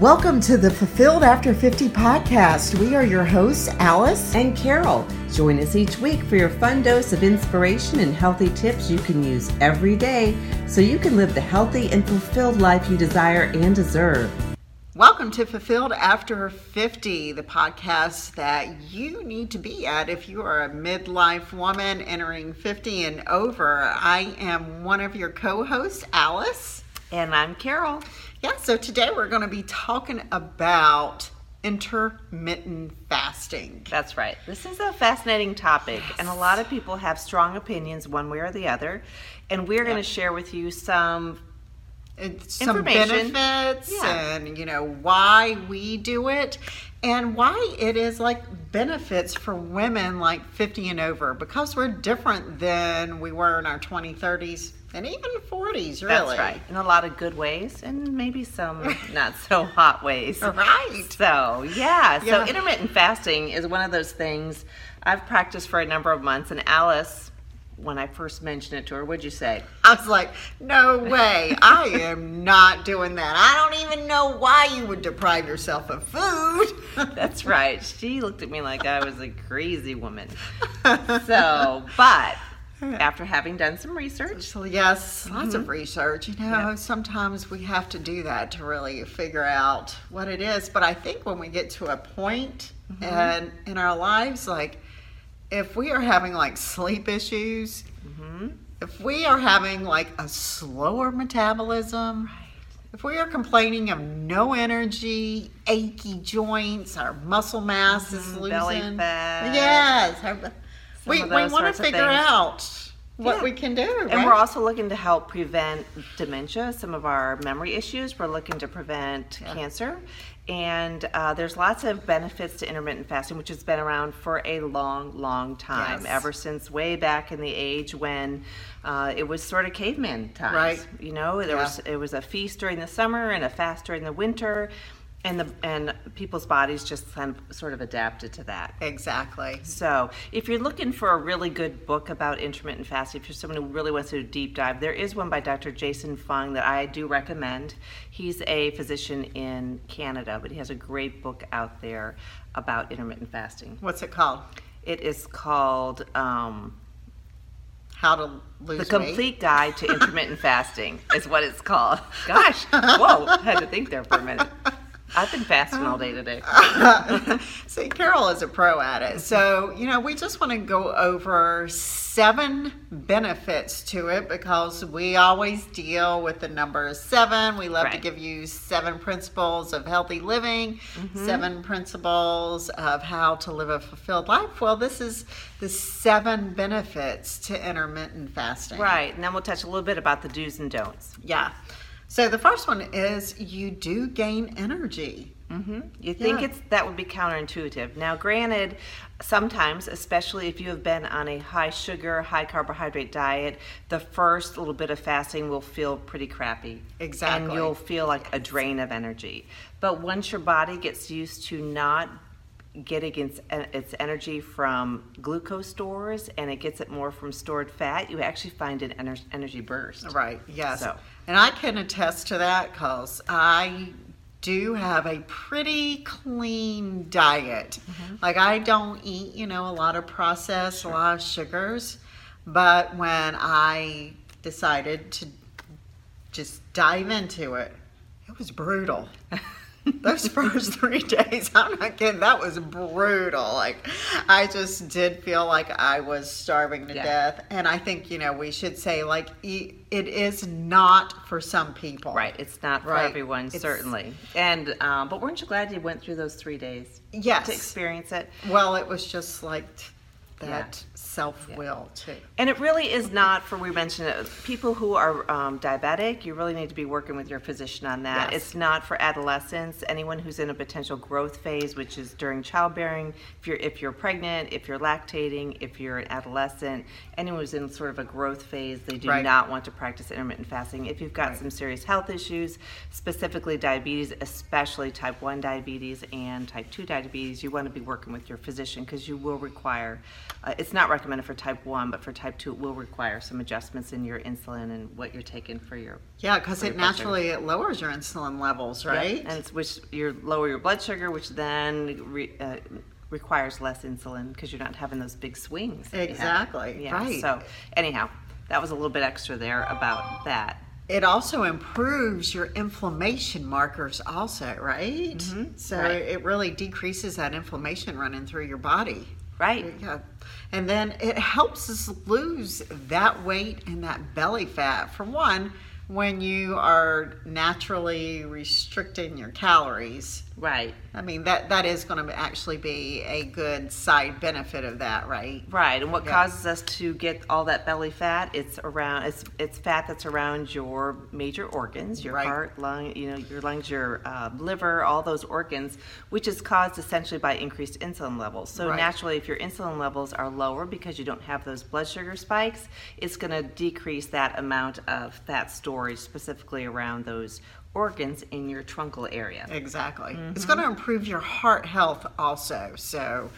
Welcome to the Fulfilled After 50 podcast. We are your hosts, Alice and Carol. Join us each week for your fun dose of inspiration and healthy tips you can use every day so you can live the healthy and fulfilled life you desire and deserve. Welcome to Fulfilled After 50, the podcast that you need to be at if you are a midlife woman entering 50 and over. I am one of your co-hosts, Alice. And I'm Carol. Yeah, so today we're going to be talking about intermittent fasting. That's right. This is a fascinating topic, yes. And a lot of people have strong opinions one way or the other, and we're going to share with you some benefits and why we do it and why it is like benefits for women like 50 and over, because we're different than we were in our 20s, 30s, and even 40s, really. That's right. In a lot of good ways and maybe some not so hot ways. Right. So, So intermittent fasting is one of those things I've practiced for a number of months, and Alice, when I first mentioned it to her, what'd you say? I was like, no way. I am not doing that. I don't even know why you would deprive yourself of food. That's right. She looked at me like I was a crazy woman. But after having done some research. So yes, lots of research. Sometimes we have to do that to really figure out what it is. But I think when we get to a point and in our lives, like, if we are having like sleep issues, if we are having like a slower metabolism, if we are complaining of no energy, achy joints, our muscle mass is losing, belly fat, we want to figure out what we can do. And we're also looking to help prevent dementia, some of our memory issues. We're looking to prevent cancer. And there's lots of benefits to intermittent fasting, which has been around for a long, long time, ever since way back in the age when it was sort of caveman times. Right. It was a feast during the summer and a fast during the winter, and people's bodies just kind of sort of adapted to that. Exactly. So if you're looking for a really good book about intermittent fasting, if you're someone who really wants to do a deep dive, there is one by Dr. Jason Fung that I do recommend. He's a physician in Canada, but he has a great book out there about intermittent fasting. What's it called? It is called How to Lose Weight. The Complete Guide to Intermittent Fasting is what it's called. Gosh, whoa, I had to think there for a minute. I've been fasting all day today. See, Carol is a pro at it. So, we just want to go over 7 benefits to it, because we always deal with the number 7. We love to give you 7 principles of healthy living, 7 principles of how to live a fulfilled life. Well, this is the 7 benefits to intermittent fasting. Right, and then we'll touch a little bit about the do's and don'ts. Yeah. So the first one is you do gain energy. You think that would be counterintuitive. Now, granted, sometimes, especially if you have been on a high sugar, high carbohydrate diet, the first little bit of fasting will feel pretty crappy. Exactly. And you'll feel like a drain of energy. But once your body gets used to not getting its energy from glucose stores, and it gets it more from stored fat, you actually find an energy burst. Right, yes. So. And I can attest to that, because I do have a pretty clean diet. Like, I don't eat, a lot of processed, a lot of sugars, but when I decided to just dive into it, it was brutal. Those first 3 days, I'm not kidding, that was brutal. Like, I just did feel like I was starving to death. And I think, we should say, like, it is not for some people. Right, it's not for everyone, certainly. And but weren't you glad you went through those 3 days? Yes. To experience it? Well, it was just like that self-will too. And it really is not for, we mentioned it, people who are diabetic, you really need to be working with your physician on that. Yes. It's not for adolescents, anyone who's in a potential growth phase, which is during childbearing, if you're pregnant, if you're lactating, if you're an adolescent, anyone who's in sort of a growth phase, they do not want to practice intermittent fasting. If you've got some serious health issues, specifically diabetes, especially type 1 diabetes and type 2 diabetes, you want to be working with your physician, because you will require It's not recommended for type 1, but for type 2 it will require some adjustments in your insulin and what you're taking for your because it naturally it lowers your insulin levels, right? And it's, which you lower your blood sugar, which then requires less insulin because you're not having those big swings. Exactly. Yeah. Right. So anyhow, that was a little bit extra there about that. It also improves your inflammation markers also, right? Mm-hmm. So it really decreases that inflammation running through your body. Right. Yeah. And then it helps us lose that weight and that belly fat. For one, when you are naturally restricting your calories. Right. I mean, that is going to actually be a good side benefit of that, right? Right. And what causes us to get all that belly fat? It's fat that's around your major organs, your heart, lung, your lungs, your liver, all those organs, which is caused essentially by increased insulin levels. So naturally, if your insulin levels are lower because you don't have those blood sugar spikes, it's going to decrease that amount of fat storage, specifically around those organs in your truncal area. Exactly. Mm-hmm. It's going to improve your heart health also. So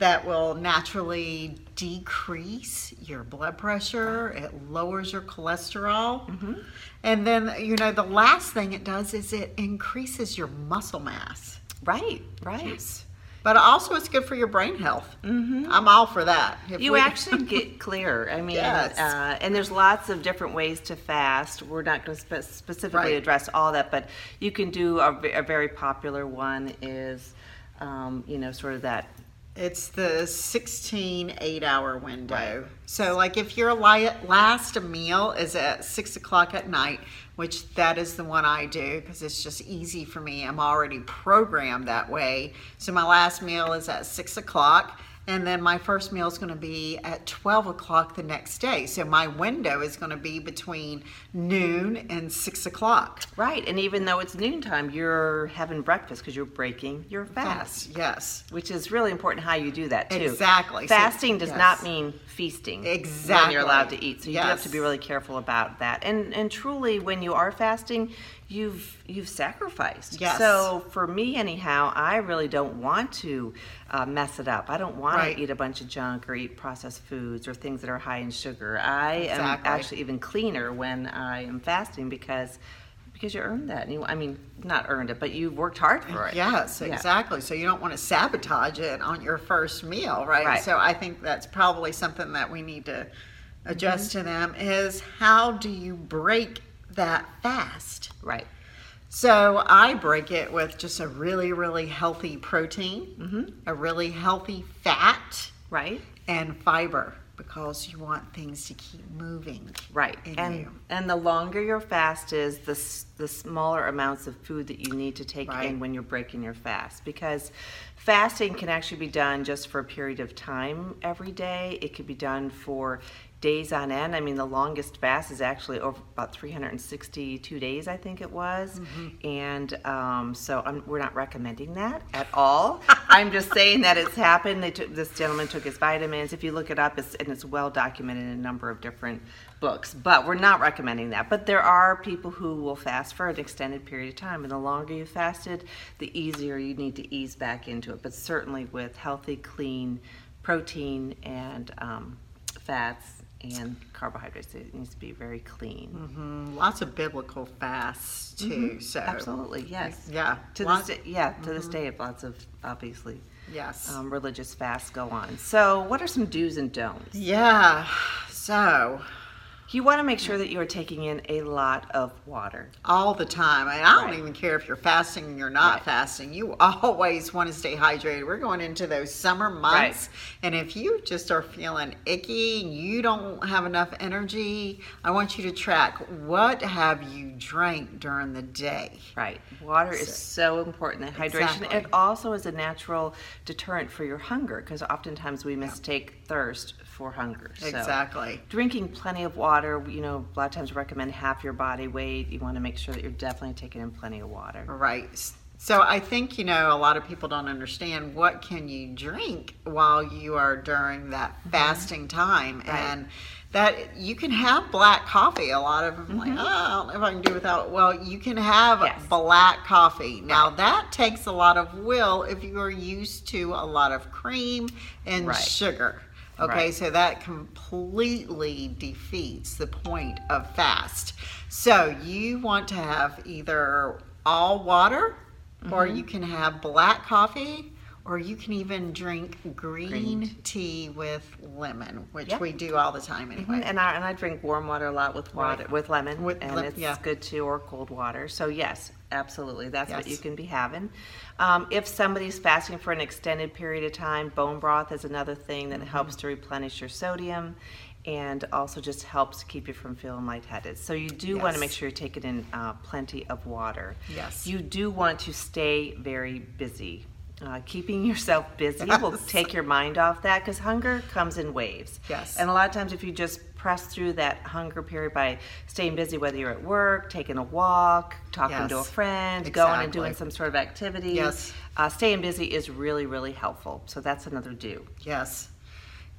that will naturally decrease your blood pressure. It lowers your cholesterol. Mm-hmm. And then, the last thing it does is it increases your muscle mass. Right. Yes. But also it's good for your brain health. Mm-hmm. I'm all for that. You actually get clearer. I mean, and there's lots of different ways to fast. We're not going to specifically address all that, but you can do a very popular one is, sort of that. It's the 16 8-hour window. Right. So like if your last meal is at 6 o'clock at night, which that is the one I do because it's just easy for me. I'm already programmed that way. So my last meal is at 6 o'clock. And then my first meal is going to be at 12 o'clock the next day. So my window is going to be between noon and 6 o'clock. Right. And even though it's noontime, you're having breakfast because you're breaking your fast. Yes. Which is really important how you do that, too. Exactly. Fasting does not mean feasting. Exactly. When you're allowed to eat. So you do have to be really careful about that. And truly, when you are fasting, you've sacrificed. Yes. So for me, anyhow, I really don't want to mess it up. I don't want to eat a bunch of junk or eat processed foods or things that are high in sugar. I am actually even cleaner when I am fasting because you earned that. Not earned it, but you've worked hard for it. Yes, exactly. So you don't want to sabotage it on your first meal, right? So I think that's probably something that we need to adjust to them is how do you break that fast? Right. So I break it with just a really, really healthy protein, a really healthy fat, and fiber, because you want things to keep moving. Right. And the longer your fast is, the smaller amounts of food that you need to take in when you're breaking your fast, because fasting can actually be done just for a period of time every day. It could be done for days on end. I mean, the longest fast is actually over about 362 days, I think it was. Mm-hmm. And so we're not recommending that at all. I'm just saying that it's happened. This gentleman took his vitamins. If you look it up, it's well documented in a number of different books. But we're not recommending that. But there are people who will fast for an extended period of time. And the longer you fasted, the easier you need to ease back into it. But certainly with healthy, clean protein and fats, and carbohydrates, it needs to be very clean. Mm-hmm. Lots of biblical fasts too. Mm-hmm. So absolutely, yes, yeah. To this day, lots of obviously, yes, religious fasts go on. So, what are some do's and don'ts? Yeah. So, you want to make sure that you are taking in a lot of water all the time. And I don't even care if you're fasting and you're not fasting. You always want to stay hydrated. We're going into those summer months. And if you just are feeling icky and you don't have enough energy, I want you to track what have you drank during the day. Right. Water is so important. And hydration. Exactly. It also is a natural deterrent for your hunger, because oftentimes we mistake thirst for hunger. Exactly. So, drinking plenty of water, a lot of times recommend half your body weight. You want to make sure that you're definitely taking in plenty of water. Right. So I think, a lot of people don't understand what can you drink while you are during that fasting time. Right. And that you can have black coffee. A lot of them I don't know if I can do without it. Well, you can have black coffee. Now that takes a lot of will if you are used to a lot of cream and sugar. Okay, right. So that completely defeats the point of fast. So you want to have either all water, mm-hmm. or you can have black coffee, or you can even drink green tea with lemon, which yep. we do all the time anyway. Mm-hmm. And I drink warm water a lot with water right. with lemon, it's yeah. good too, or cold water. So yes, absolutely, that's yes. what you can be having. If somebody's fasting for an extended period of time, bone broth is another thing that mm-hmm. helps to replenish your sodium, and also just helps keep you from feeling lightheaded. So you do yes. want to make sure you're taking in plenty of water. Yes. You do want to stay very busy. Keeping yourself busy yes. will take your mind off that, because hunger comes in waves. Yes. And a lot of times if you just press through that hunger period by staying busy, whether you're at work, taking a walk, talking yes. to a friend, exactly. going and doing some sort of activity, yes. Staying busy is really, really helpful. So that's another do. Yes.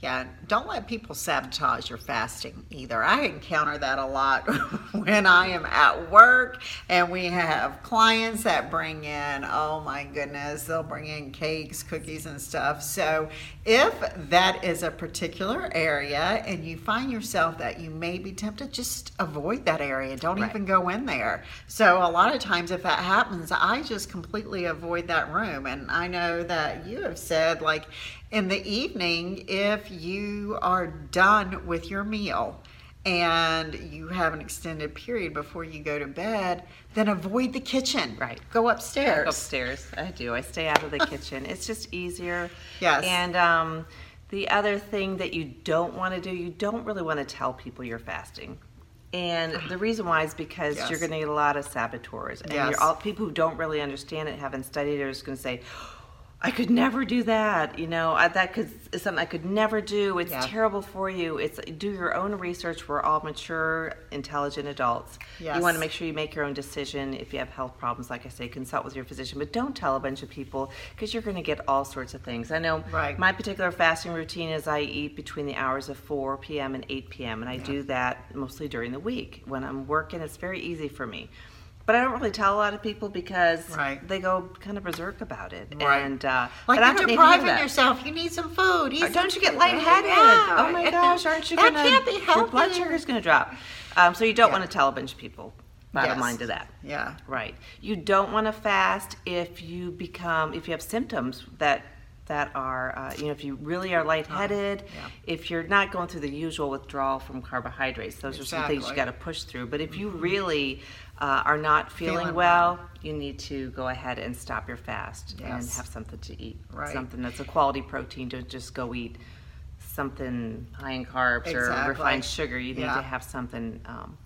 Yeah, don't let people sabotage your fasting either. I encounter that a lot when I am at work and we have clients that bring in, oh my goodness, they'll bring in cakes, cookies and stuff. So if that is a particular area and you find yourself that you may be tempted, just avoid that area. Don't right. even go in there. So a lot of times if that happens, I just completely avoid that room. And I know that you have said, like, in the evening, if you are done with your meal and you have an extended period before you go to bed, then avoid the kitchen. Right. Go upstairs. I go upstairs. I do. I stay out of the kitchen. It's just easier. Yes. And the other thing that you don't want to do, you don't really want to tell people you're fasting. And the reason why is because yes. you're going to get a lot of saboteurs. And yes. People who don't really understand it, haven't studied it, are just going to say, I could never do that, you know, is something I could never do. It's yeah. terrible for you. Do your own research. We're all mature, intelligent adults. Yes. You want to make sure you make your own decision. If you have health problems, like I say, consult with your physician, but don't tell a bunch of people, because you're going to get all sorts of things. I know right. my particular fasting routine is I eat between the hours of 4 p.m. and 8 p.m. and I yeah. do that mostly during the week. When I'm working, it's very easy for me. But I don't really tell a lot of people, because right. they go kind of berserk about it. Right. And, you're depriving yourself. You need some food. Don't you get lightheaded? Yeah. Oh my gosh, aren't you going to? That can't be healthy. Your blood sugar's going to drop. So you don't yeah. want to tell a bunch of people. Bottom yes. line to that. Yeah. Right. You don't want to fast if you have symptoms that are, if you really are lightheaded, yeah. if you're not going through the usual withdrawal from carbohydrates, those exactly. are some things you got to push through. But if you really are not feeling well, you need to go ahead and stop your fast yes. and have something to eat, right. something that's a quality protein. Don't just go eat something high in carbs exactly. or refined sugar. You need yeah. to have something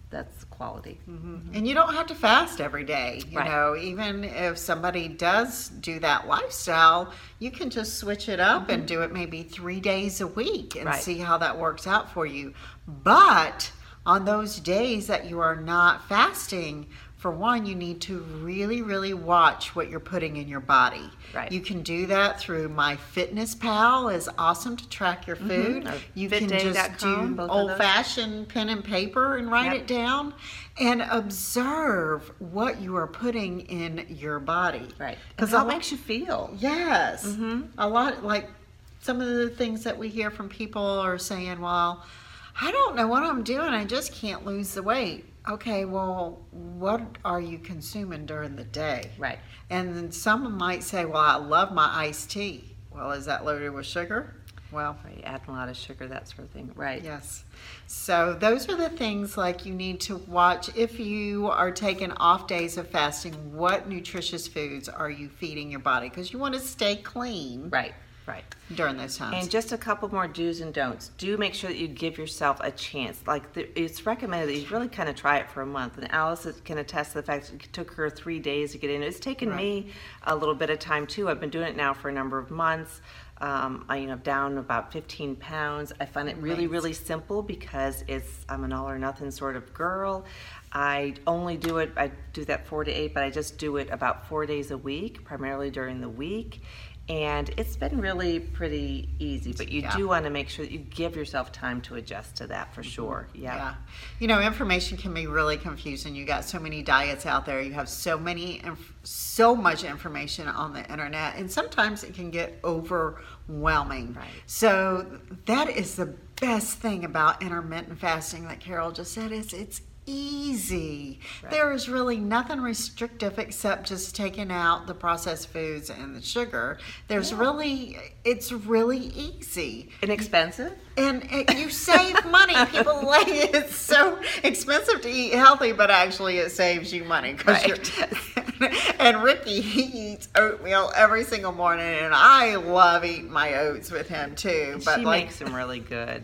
that's quality. Mm-hmm. And you don't have to fast every day. You right. know, even if somebody does do that lifestyle, you can just switch it up mm-hmm. and do it maybe 3 days a week and right. see how that works out for you. But on those days that you are not fasting, for one, you need to really, really watch what you're putting in your body. Right. You can do that through My Fitness Pal. It's awesome to track your food. Mm-hmm. You can just do old-fashioned pen and paper and write yep. it down, and observe what you are putting in your body. Right. Because that makes you feel. Yes. Mm-hmm. A lot, like some of the things that we hear from people are saying, well, I don't know what I'm doing. I just can't lose the weight. Okay, well, what are you consuming during the day? Right. And then someone might say, well, I love my iced tea. Well, is that loaded with sugar? Well, you add a lot of sugar, that sort of thing. Right. Yes. So those are the things, like, you need to watch. If you are taking off days of fasting, what nutritious foods are you feeding your body? Because you want to stay clean. Right. Right. During those times. And just a couple more do's and don'ts. Do make sure that you give yourself a chance. Like, it's recommended that you really kind of try it for a month. And Alice can attest to the fact that it took her 3 days to get in. It's taken right. me a little bit of time too. I've been doing it now for a number of months. I'm down about 15 pounds. I find it really, really simple, because I'm an all or nothing sort of girl. I do that 4 to 8, but I just do it about 4 days a week, primarily during the week. And it's been really pretty easy, but you do want to make sure that you give yourself time to adjust to that for sure. Yeah. You know, information can be really confusing. You got so many diets out there. You have so much information on the internet, and sometimes it can get overwhelming. Right. So that is the best thing about intermittent fasting that Carol just said is it's easy. Right. There is really nothing restrictive except just taking out the processed foods and the sugar. It's really easy. Inexpensive? And you save money. People like it's so expensive to eat healthy, but actually it saves you money. And Ricky, he eats oatmeal every single morning, and I love eating my oats with him too. But she makes them really good.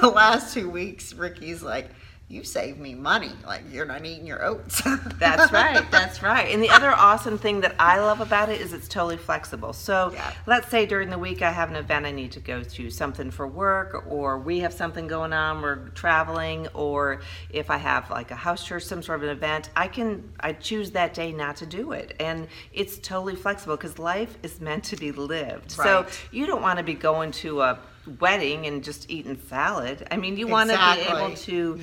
The last 2 weeks, Ricky's like, you save me money, like you're not eating your oats. That's right. And the other awesome thing that I love about it is it's totally flexible. So let's say during the week I have an event I need to go to, something for work, or we have something going on, we're traveling, or if I have like a house church, some sort of an event, I choose that day not to do it. And it's totally flexible because life is meant to be lived. Right. So you don't want to be going to a wedding and just eating salad. I mean, you want to be able to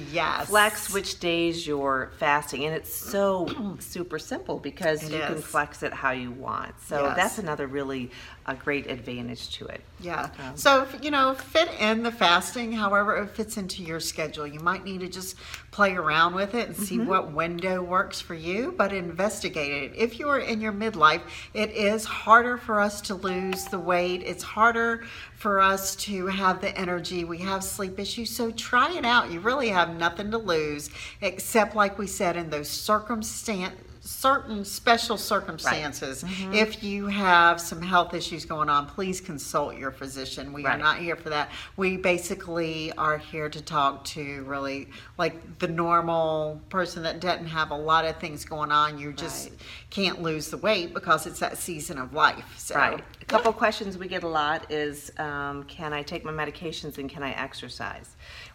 flex which days you're fasting, and it's so super simple because you can flex it how you want. So that's another really great advantage to it. Yeah. So, you know, fit in the fasting however it fits into your schedule. You might need to just play around with it and see what window works for you, but investigate it. If you are in your midlife, it is harder for us to lose the weight. It's harder for us to have the energy. We have sleep issues, so try it out. You really have nothing to lose except, like we said, in those certain special circumstances. Right. If you have some health issues going on, please consult your physician. We are not here for that. We basically are here to talk to really like the normal person that doesn't have a lot of things going on. You just can't lose the weight because it's that season of life. So. Right. A couple questions we get a lot is, can I take my medications and can I exercise?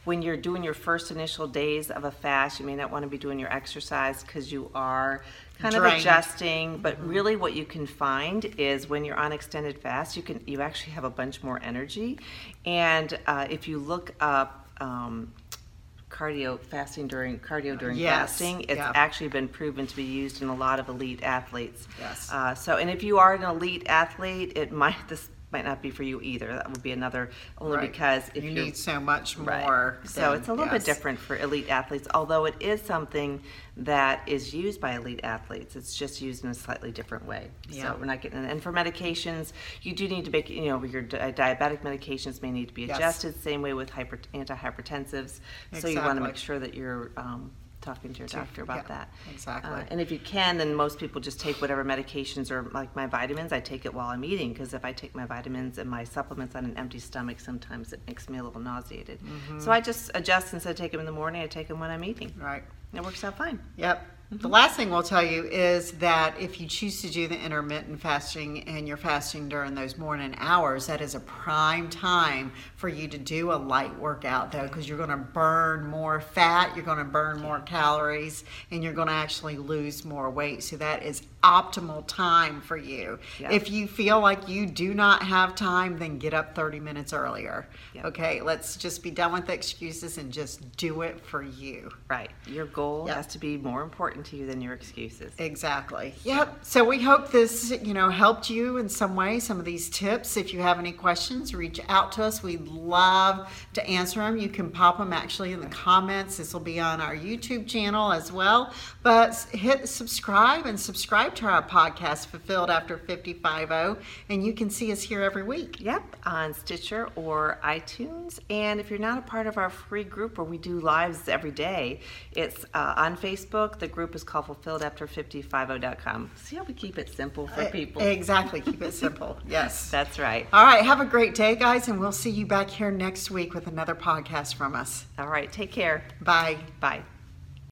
When you're doing your first initial days of a fast, you may not want to be doing your exercise because you are kind of adjusting, but really what you can find is when you're on extended fast, you actually have a bunch more energy. And if you look up cardio fasting during fasting, it's actually been proven to be used in a lot of elite athletes. Yes. And if you are an elite athlete, this might not be for you either. That would be another, only because if you need so much more. So it's a little bit different for elite athletes, although it is something that is used by elite athletes. It's just used in a slightly different way. Yeah. So we're not getting, and for medications, you do need to make, you know, your diabetic medications may need to be adjusted, same way with antihypertensives. Exactly. So you want to make sure that you're talking to your doctor about that. Exactly. And if you can, then most people just take whatever medications, or like my vitamins, I take it while I'm eating, because if I take my vitamins and my supplements on an empty stomach, sometimes it makes me a little nauseated. Mm-hmm. So I just adjust. Instead of taking them in the morning, I take them when I'm eating. Right. And it works out fine. Yep. The last thing we'll tell you is that if you choose to do the intermittent fasting and you're fasting during those morning hours, that is a prime time for you to do a light workout, though, because you're going to burn more fat, you're going to burn more calories, and you're going to actually lose more weight. So that is optimal time for you. Yep. If you feel like you do not have time, then get up 30 minutes earlier. Yep. Okay, let's just be done with the excuses and just do it for you. Right. Your goal has to be more important to you than your excuses. Exactly. Yep. So we hope this, you know, helped you in some way, some of these tips. If you have any questions, reach out to us. We'd love to answer them. You can pop them actually in the comments. This will be on our YouTube channel as well. But hit subscribe to our podcast, Fulfilled After 55-0, and you can see us here every week. Yep, on Stitcher or iTunes. And if you're not a part of our free group where we do lives every day, it's on Facebook. The group is called fulfilledafter55.0.com. See how we keep it simple for people. Exactly, keep it simple. Yes. That's right. All right, have a great day, guys, and we'll see you back here next week with another podcast from us. All right, take care. Bye. Bye.